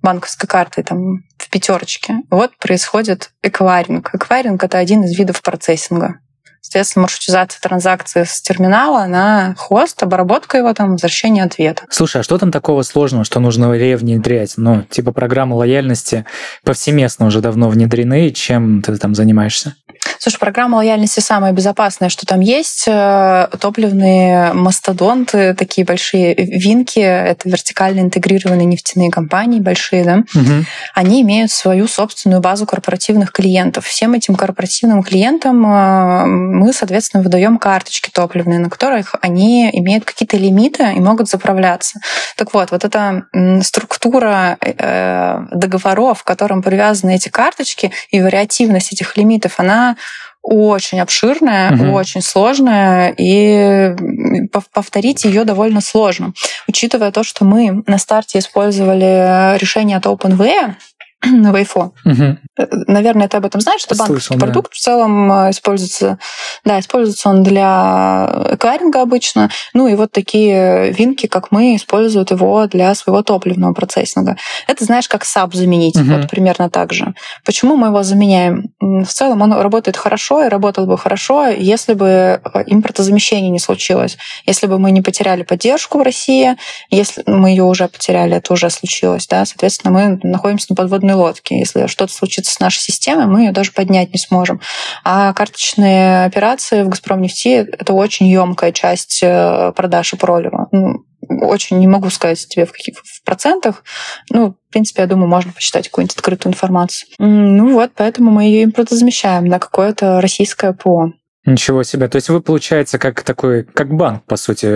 банковской картой там, в пятерочке, вот происходит эквайринг. Эквайринг — это один из видов процессинга. Соответственно, маршрутизация транзакции с терминала на хост, обработка его, там, возвращение ответа. Слушай, а что там такого сложного, что нужно ревнедрять? Ну, типа программы лояльности повсеместно уже давно внедрены. Чем ты там занимаешься? Слушай, программа лояльности самая безопасная, что там есть. Топливные мастодонты, такие большие винки, это вертикально интегрированные нефтяные компании большие, да? Угу. Они имеют свою собственную базу корпоративных клиентов. Всем этим корпоративным клиентам мы, соответственно, выдаем карточки топливные, на которых они имеют какие-то лимиты и могут заправляться. Так вот, вот эта структура договоров, к которым привязаны эти карточки, и вариативность этих лимитов, она очень обширная, угу. очень сложная, и повторить ее довольно сложно. Учитывая то, что мы на старте использовали решение от OpenV, WayFour. Угу. Наверное, ты об этом знаешь, что банковский Слышал, продукт да. в целом используется, да, используется он для эквайринга обычно, ну и вот такие винки, как мы, используют его для своего топливного процессинга. Это, знаешь, как саб заменить, угу. вот примерно так же. Почему мы его заменяем? В целом он работает хорошо и работал бы хорошо, если бы импортозамещение не случилось, если бы мы не потеряли поддержку в России, если мы ее уже потеряли, это уже случилось, да, соответственно, мы находимся на подводной лодки. Если что-то случится с нашей системой, мы ее даже поднять не сможем. А карточные операции в «Газпромнефти» — это очень емкая часть продаж и пролива. Ну, очень не могу сказать тебе в каких в процентах. Ну, в принципе, я думаю, можно почитать какую-нибудь открытую информацию. Ну вот, поэтому мы ее импортозамещаем на какое-то российское ПО. Ничего себе. То есть вы, получается, как такой, как банк, по сути,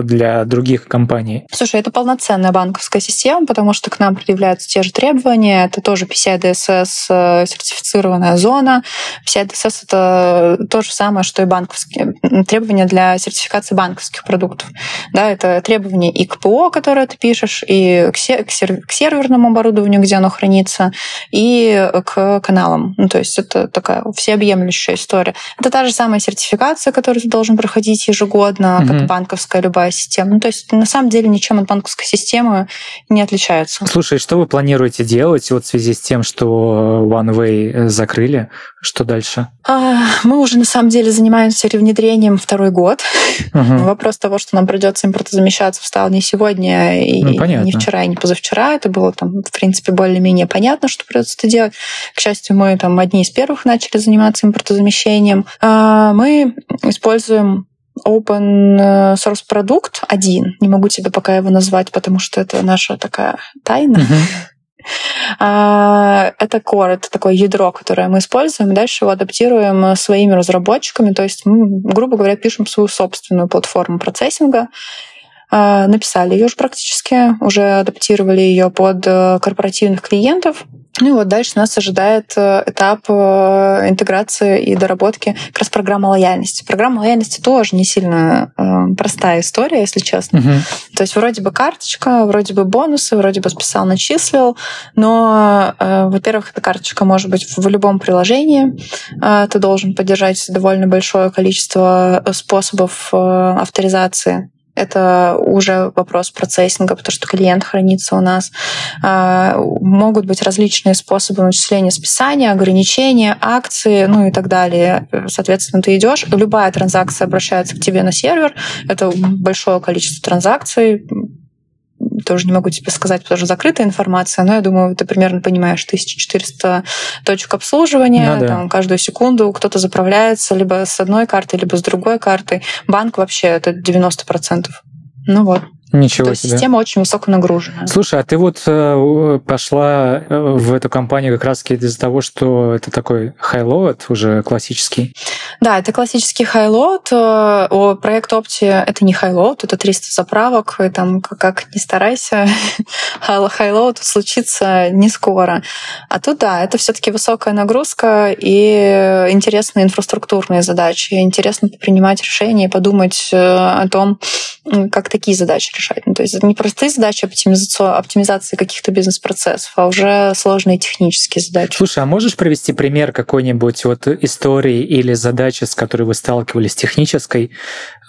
для других компаний. Слушай, это полноценная банковская система, потому что к нам предъявляются те же требования. Это тоже пи си ай ди эс эс сертифицированная зона. пи си ай ди эс эс это то же самое, что и банковские требования для сертификации банковских продуктов. Да, это требования и к ПО, которое ты пишешь, и к серверному оборудованию, где оно хранится, и к каналам. Ну, то есть это такая всеобъемлющая история. Это та же самая сертификация, которую ты должен проходить ежегодно, mm-hmm. как банковская любая система. Ну, то есть, на самом деле, ничем от банковской системы не отличается. Слушай, что вы планируете делать вот в связи с тем, что OneWay закрыли? Что дальше? А, мы уже, на самом деле, занимаемся ревнедрением второй год. Mm-hmm. Вопрос того, что нам придется импортозамещаться, встал не сегодня, и ну, не вчера, и не позавчера. Это было, там, в принципе, более-менее понятно, что придется это делать. К счастью, мы там одни из первых начали заниматься импортозамещением. Мы используем open source продукт один. Не могу тебе пока его назвать, потому что это наша такая тайна. Uh-huh. Это core, это такое ядро, которое мы используем, дальше его адаптируем своими разработчиками, то есть мы, грубо говоря, пишем свою собственную платформу процессинга, написали ее уже практически, уже адаптировали ее под корпоративных клиентов. Ну и вот дальше нас ожидает этап интеграции и доработки как раз программы лояльности. Программа лояльности тоже не сильно простая история, если честно. Uh-huh. То есть вроде бы карточка, вроде бы бонусы, вроде бы списал, начислил, но, во-первых, эта карточка может быть в любом приложении. Ты должен поддержать довольно большое количество способов авторизации. Это уже вопрос процессинга, потому что клиент хранится у нас. Могут быть различные способы начисления списания, ограничения, акции, ну и так далее. Соответственно, ты идешь, любая транзакция обращается к тебе на сервер. Это большое количество транзакций. Тоже не могу тебе сказать, потому что закрытая информация, но я думаю, ты примерно понимаешь, тысяча четыреста точек обслуживания, ну, да. Там каждую секунду кто-то заправляется либо с одной карты, либо с другой картой. Банк вообще это девяносто процентов. Ну вот. Ничего То есть себе. Система очень высоко нагружена. Слушай, а ты вот пошла в эту компанию как раз из-за того, что это такой Highload уже классический? Да, это классический Highload. Проект Opti — это не Highload, это триста заправок, и там как ни старайся, Highload случится не скоро. А тут, да, это все-таки высокая нагрузка и интересные инфраструктурные задачи. Интересно принимать решения и подумать о том, как такие задачи решать. Ну, то есть это не простые задачи оптимизации, оптимизации каких-то бизнес-процессов, а уже сложные технические задачи. Слушай, а можешь привести пример какой-нибудь вот истории или задачи, с которой вы сталкивались технической,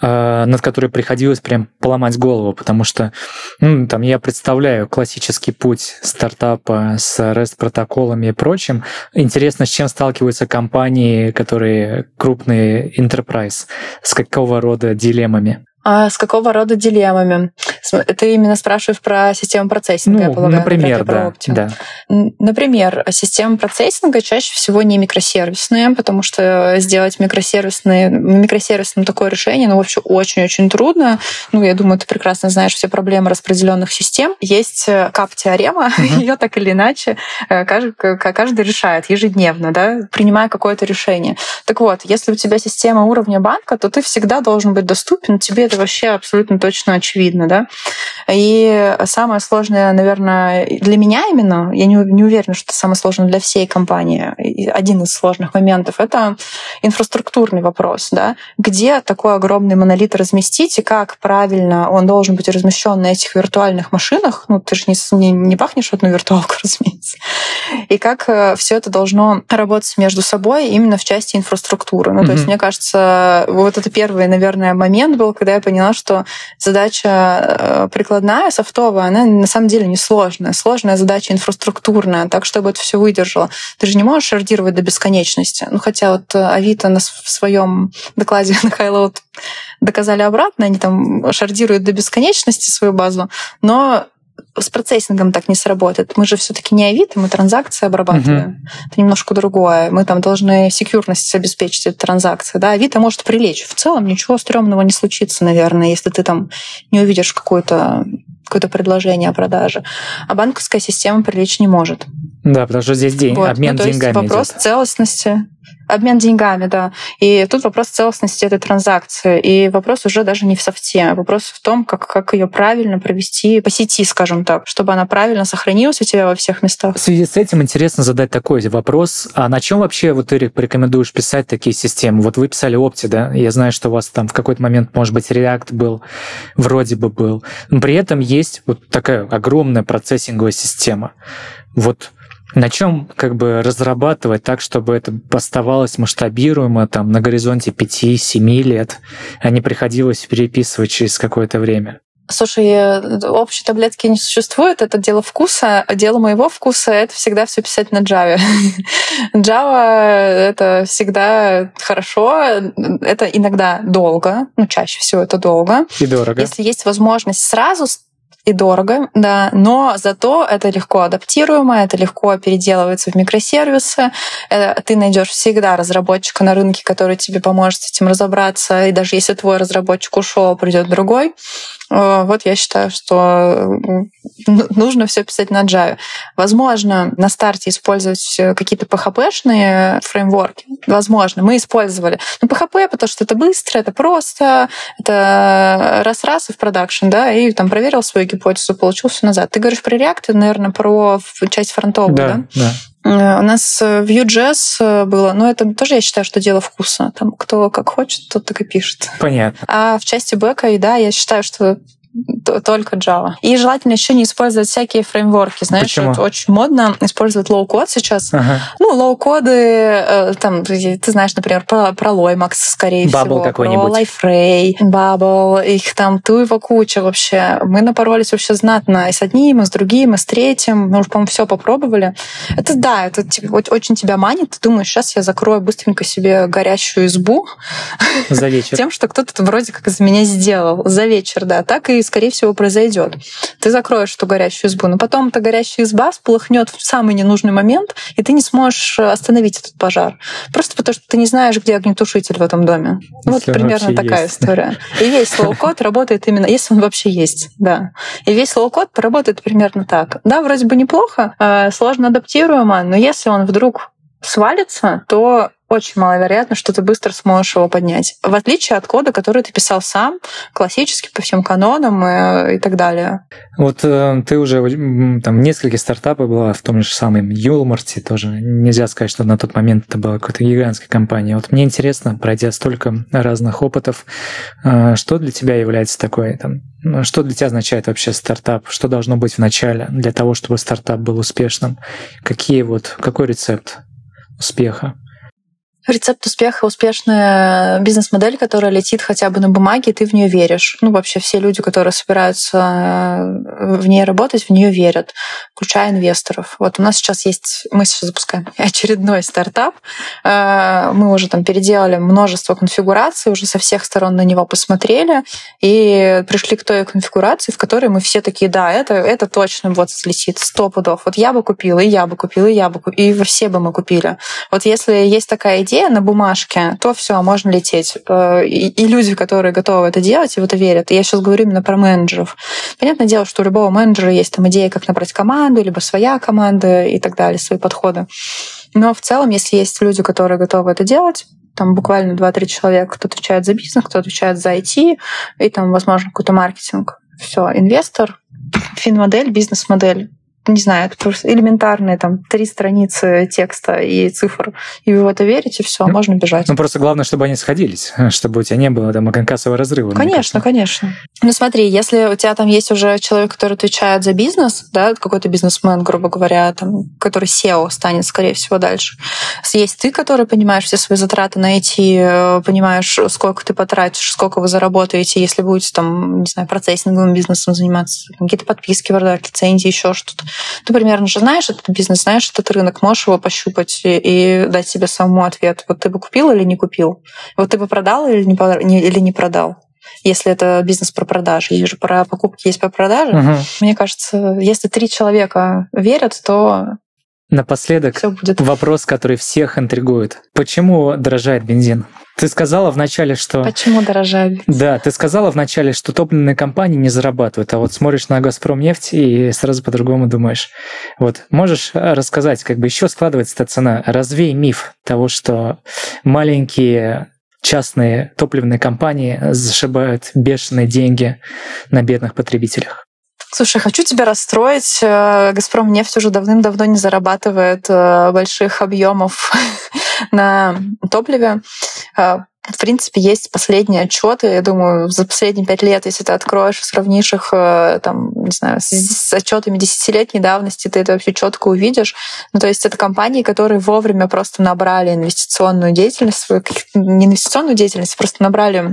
э, над которой приходилось прям поломать голову? Потому что ну, там я представляю классический путь стартапа с REST-протоколами и прочим. Интересно, с чем сталкиваются компании, которые крупные enterprise, с какого рода дилеммами? А с какого рода дилеммами? Ты именно спрашиваешь про систему процессинга, ну, я полагаю. Например, да, да. Например, системы процессинга чаще всего не микросервисные, потому что сделать микросервисные, микросервисным такое решение, ну, вообще очень-очень трудно. Ну, я думаю, ты прекрасно знаешь все проблемы распределенных систем. Есть кап-теорема, uh-huh. ее так или иначе каждый, каждый решает ежедневно, да, принимая какое-то решение. Так вот, если у тебя система уровня банка, то ты всегда должен быть доступен, тебе это вообще абсолютно точно очевидно, да. И самое сложное, наверное, для меня именно, я не, не уверена, что это самое сложное для всей компании, один из сложных моментов, это инфраструктурный вопрос, да. Где такой огромный монолит разместить и как правильно он должен быть размещен на этих виртуальных машинах? Ну, ты же не, не, не пахнешь одну виртуалку, разумеется. И как все это должно работать между собой именно в части инфраструктуры. Ну, mm-hmm. то есть, мне кажется, вот это первый, наверное, момент был, когда я поняла, что задача прикладная, софтовая, она на самом деле не сложная. Сложная задача инфраструктурная, так, чтобы это все выдержало. Ты же не можешь шардировать до бесконечности. Ну, хотя вот Авито в своем докладе на Highload доказали обратно, они там шардируют до бесконечности свою базу, но с процессингом так не сработает. Мы же все-таки не Авито, мы транзакции обрабатываем. Uh-huh. Это немножко другое. Мы там должны секьюрность обеспечить этой транзакции. Да, Авито может прилечь. В целом ничего стрёмного не случится, наверное, если ты там не увидишь какое-то, какое-то предложение о продаже. А банковская система прилечь не может. Да, потому что здесь день, вот. обмен ну, деньгами идет. То есть вопрос идет. целостности. Обмен деньгами, да. И тут вопрос целостности этой транзакции. И вопрос уже даже не в софте, а вопрос в том, как, как ее правильно провести по сети, скажем так, чтобы она правильно сохранилась у тебя во всех местах. В связи с этим интересно задать такой вопрос. А на чем вообще вот ты порекомендуешь писать такие системы? Вот вы писали Opti, да? Я знаю, что у вас там в какой-то момент, может быть, React был, вроде бы был. Но при этом есть вот такая огромная процессинговая система. Вот на чем как бы разрабатывать так, чтобы это оставалось масштабируемо там, на горизонте пяти-семи лет, а не приходилось переписывать через какое-то время? Слушай, общей таблетки не существует, это дело вкуса. Дело моего вкуса — это всегда все писать на Java. Java — это всегда хорошо, это иногда долго, ну, чаще всего это долго. И дорого. Если есть возможность сразу и дорого, да, но зато это легко адаптируемо, это легко переделывается в микросервисы. Это, ты найдешь всегда разработчика на рынке, который тебе поможет с этим разобраться, и даже если твой разработчик ушел, придет другой. Вот я считаю, что нужно все писать на Java. Возможно, на старте использовать какие-то пи эйч пи-шные фреймворки. Возможно, мы использовали. Но пи эйч пи, потому что это быстро, это просто, это раз-раз и в продакшн, да, и там проверил свою гипотезу, получил все назад. Ты говоришь про React, наверное, про часть фронтовую, да? Да, да. У нас Vue.js было, но это тоже, я считаю, что дело вкуса. Там кто как хочет, тот так и пишет. Понятно. А в части бэка, и да, я считаю, что только Java. И желательно еще не использовать всякие фреймворки. Знаешь, почему? Это очень модно использовать лоу-код сейчас. Ага. Ну, лоу-коды, там, ты знаешь, например, про, про Loymax, скорее Бабл всего, про LifeRay, Бабл, их там туева куча вообще. Мы напоролись вообще знатно и с одним, и с другим, и с третьим. Мы уже, по-моему, все попробовали. Это да, это типа, очень тебя манит. Ты думаешь, сейчас я закрою быстренько себе горящую избу за вечер тем, что кто-то вроде как из меня сделал. За вечер, да. Так и скорее всего, произойдет. Ты закроешь эту горящую избу, но потом эта горящая изба всполыхнет в самый ненужный момент, и ты не сможешь остановить этот пожар. Просто потому, что ты не знаешь, где огнетушитель в этом доме. Вот если примерно такая есть история. И весь лоу-код работает именно... Если он вообще есть, да. И весь лоу-код работает примерно так. Да, вроде бы неплохо, сложно адаптируемо, но если он вдруг свалится, то очень маловероятно, что ты быстро сможешь его поднять. В отличие от кода, который ты писал сам, классически, по всем канонам и, и так далее. Вот э, ты уже там в нескольких стартапах была, в том же самом Юлмарте тоже. Нельзя сказать, что на тот момент это была какая-то гигантская компания. Вот мне интересно, пройдя столько разных опытов, э, что для тебя является такой... Там, что для тебя означает вообще стартап? Что должно быть в начале для того, чтобы стартап был успешным? Какие вот, какой рецепт успеха? Рецепт успеха — успешная бизнес-модель, которая летит хотя бы на бумаге, и ты в нее веришь. Ну, вообще все люди, которые собираются в ней работать, в нее верят, включая инвесторов. Вот у нас сейчас есть... Мы сейчас запускаем очередной стартап. Мы уже там переделали множество конфигураций, уже со всех сторон на него посмотрели и пришли к той конфигурации, в которой мы все такие, да, это, это точно вот слетит, сто пудов. Вот я бы купила, и я бы купила, и я бы купила, и все бы мы купили. Вот если есть такая идея, на бумажке, то все, можно лететь. И, и люди, которые готовы это делать и в это верят. И я сейчас говорю именно про менеджеров. Понятное дело, что у любого менеджера есть там идея, как набрать команду, либо своя команда и так далее, свои подходы. Но в целом, если есть люди, которые готовы это делать, там буквально два-три человека, кто отвечает за бизнес, кто отвечает за ай ти, и там, возможно, какой-то маркетинг. Все, инвестор, финмодель, бизнес-модель. Не знаю, это просто элементарные там три страницы текста и цифр, и вы в это верите, все, ну, можно бежать. Ну, просто главное, чтобы они сходились, чтобы у тебя не было там кассового разрыва. Конечно, конечно. Ну, смотри, если у тебя там есть уже человек, который отвечает за бизнес, да, какой-то бизнесмен, грубо говоря, там, который сео станет, скорее всего, дальше. Есть ты, который понимаешь все свои затраты на ай ти, понимаешь, сколько ты потратишь, сколько вы заработаете, если будете там, не знаю, процессинговым бизнесом заниматься, какие-то подписки продавать, лицензии, еще что-то. Ты примерно же знаешь этот бизнес, знаешь этот рынок, можешь его пощупать и, и дать себе самому ответ. Вот ты бы купил или не купил? Вот ты бы продал или не, или не продал? Если это бизнес про продажи. Есть же про покупки, есть про продажи. Угу. Мне кажется, если три человека верят, то... Напоследок вопрос, который всех интригует. Почему дорожает бензин? Ты сказала вначале, что... Почему дорожает бензин? Да, ты сказала вначале, что топливные компании не зарабатывают, а вот смотришь на Газпромнефть и сразу по-другому думаешь. Вот можешь рассказать, как бы еще складывается эта цена? Развей миф того, что маленькие частные топливные компании зашибают бешеные деньги на бедных потребителях? Слушай, хочу тебя расстроить. Газпромнефть уже давным-давно не зарабатывает больших объемов на топливе. В принципе, есть последние отчеты. Я думаю, за последние пять лет, если ты откроешь, сравнишь их там, не знаю, с отчетами десятилетней давности, ты это вообще четко увидишь. Ну, то есть это компании, которые вовремя просто набрали инвестиционную деятельность, не инвестиционную деятельность, просто набрали,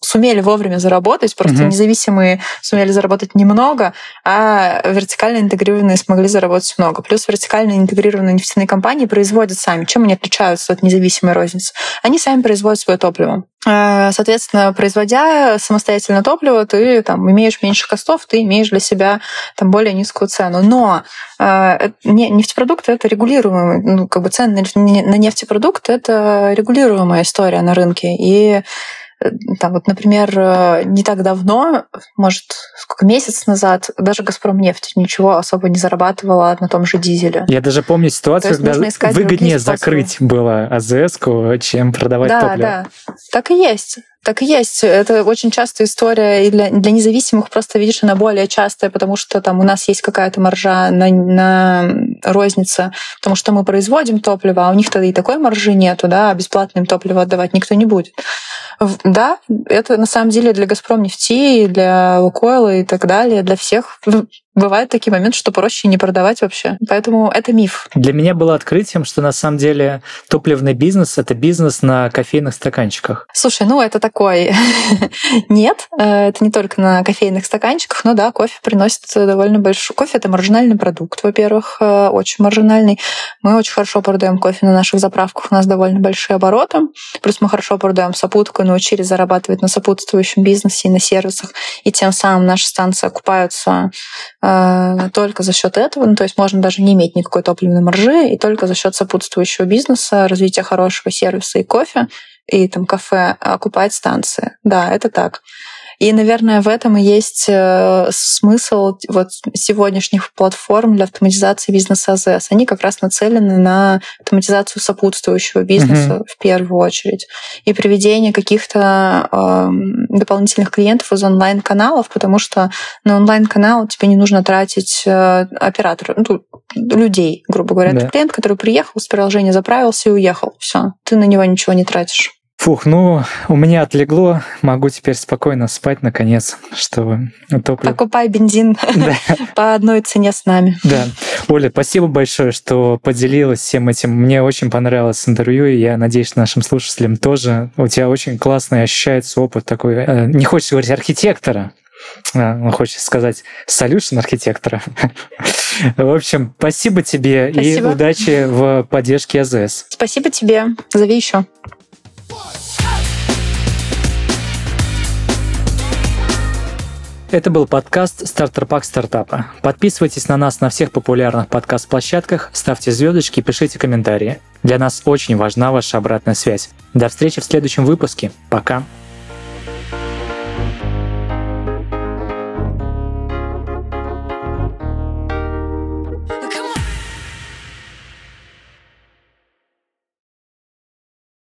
сумели вовремя заработать, просто mm-hmm. независимые сумели заработать немного, а вертикально интегрированные смогли заработать много. Плюс вертикально интегрированные нефтяные компании производят сами. Чем они отличаются от независимой розницы? Они сами производят производит свое топливо. Соответственно, производя самостоятельно топливо, ты там имеешь меньше костов, ты имеешь для себя там более низкую цену. Но э, нефтепродукты — это регулируемые, ну, как бы цены на нефтепродукты — это регулируемая история на рынке. И там вот, например, не так давно, может, сколько, месяц назад, даже «Газпромнефть» ничего особо не зарабатывала на том же дизеле. Я даже помню ситуацию, когда выгоднее закрыть было АЗС-ку, чем продавать да, топливо. Да, да, так и есть. Так и есть. Это очень частая история, и для, для независимых просто, видишь, она более частая, потому что там у нас есть какая-то маржа на, на рознице, потому что мы производим топливо, а у них-то и такой маржи нету, да, а бесплатно им топливо отдавать никто не будет. Да, это на самом деле для «Газпромнефти», для «Лукойла» и так далее, для всех бывают такие моменты, что проще не продавать вообще. Поэтому это миф. Для меня было открытием, что на самом деле топливный бизнес — это бизнес на кофейных стаканчиках. Слушай, ну это такой... Нет, это не только на кофейных стаканчиках, но да, кофе приносит довольно большую... Кофе — это маржинальный продукт, во-первых, очень маржинальный. Мы очень хорошо продаем кофе на наших заправках, у нас довольно большие обороты. Плюс мы хорошо продаем сопутку, научились зарабатывать на сопутствующем бизнесе и на сервисах, и тем самым наши станции окупаются... только за счет этого, ну, то есть можно даже не иметь никакой топливной маржи, и только за счет сопутствующего бизнеса, развития хорошего сервиса и кофе, и там кафе окупать станции. Да, это так. И, наверное, в этом и есть смысл вот сегодняшних платформ для автоматизации бизнеса АЗС. Они как раз нацелены на автоматизацию сопутствующего бизнеса mm-hmm. в первую очередь и приведение каких-то э, дополнительных клиентов из онлайн-каналов, потому что на онлайн-канал тебе не нужно тратить э, оператора, ну, людей, грубо говоря. Yeah. Это клиент, который приехал, с приложения заправился и уехал. Все, ты на него ничего не тратишь. Фух, ну, у меня отлегло. Могу теперь спокойно спать, наконец, что топливо... Покупай бензин по одной цене с нами. Да. Оля, спасибо большое, что поделилась всем этим. Мне очень понравилось интервью, и я надеюсь, нашим слушателям тоже. У тебя очень классный ощущается опыт такой, не хочешь говорить архитектора, хочешь сказать solution архитектора. В общем, спасибо тебе и удачи в поддержке АЗС. Спасибо тебе. Зови еще. Это был подкаст «Стартер-пак стартапа». Подписывайтесь на нас на всех популярных подкаст-площадках, ставьте звездочки и пишите комментарии. Для нас очень важна ваша обратная связь. До встречи в следующем выпуске. Пока!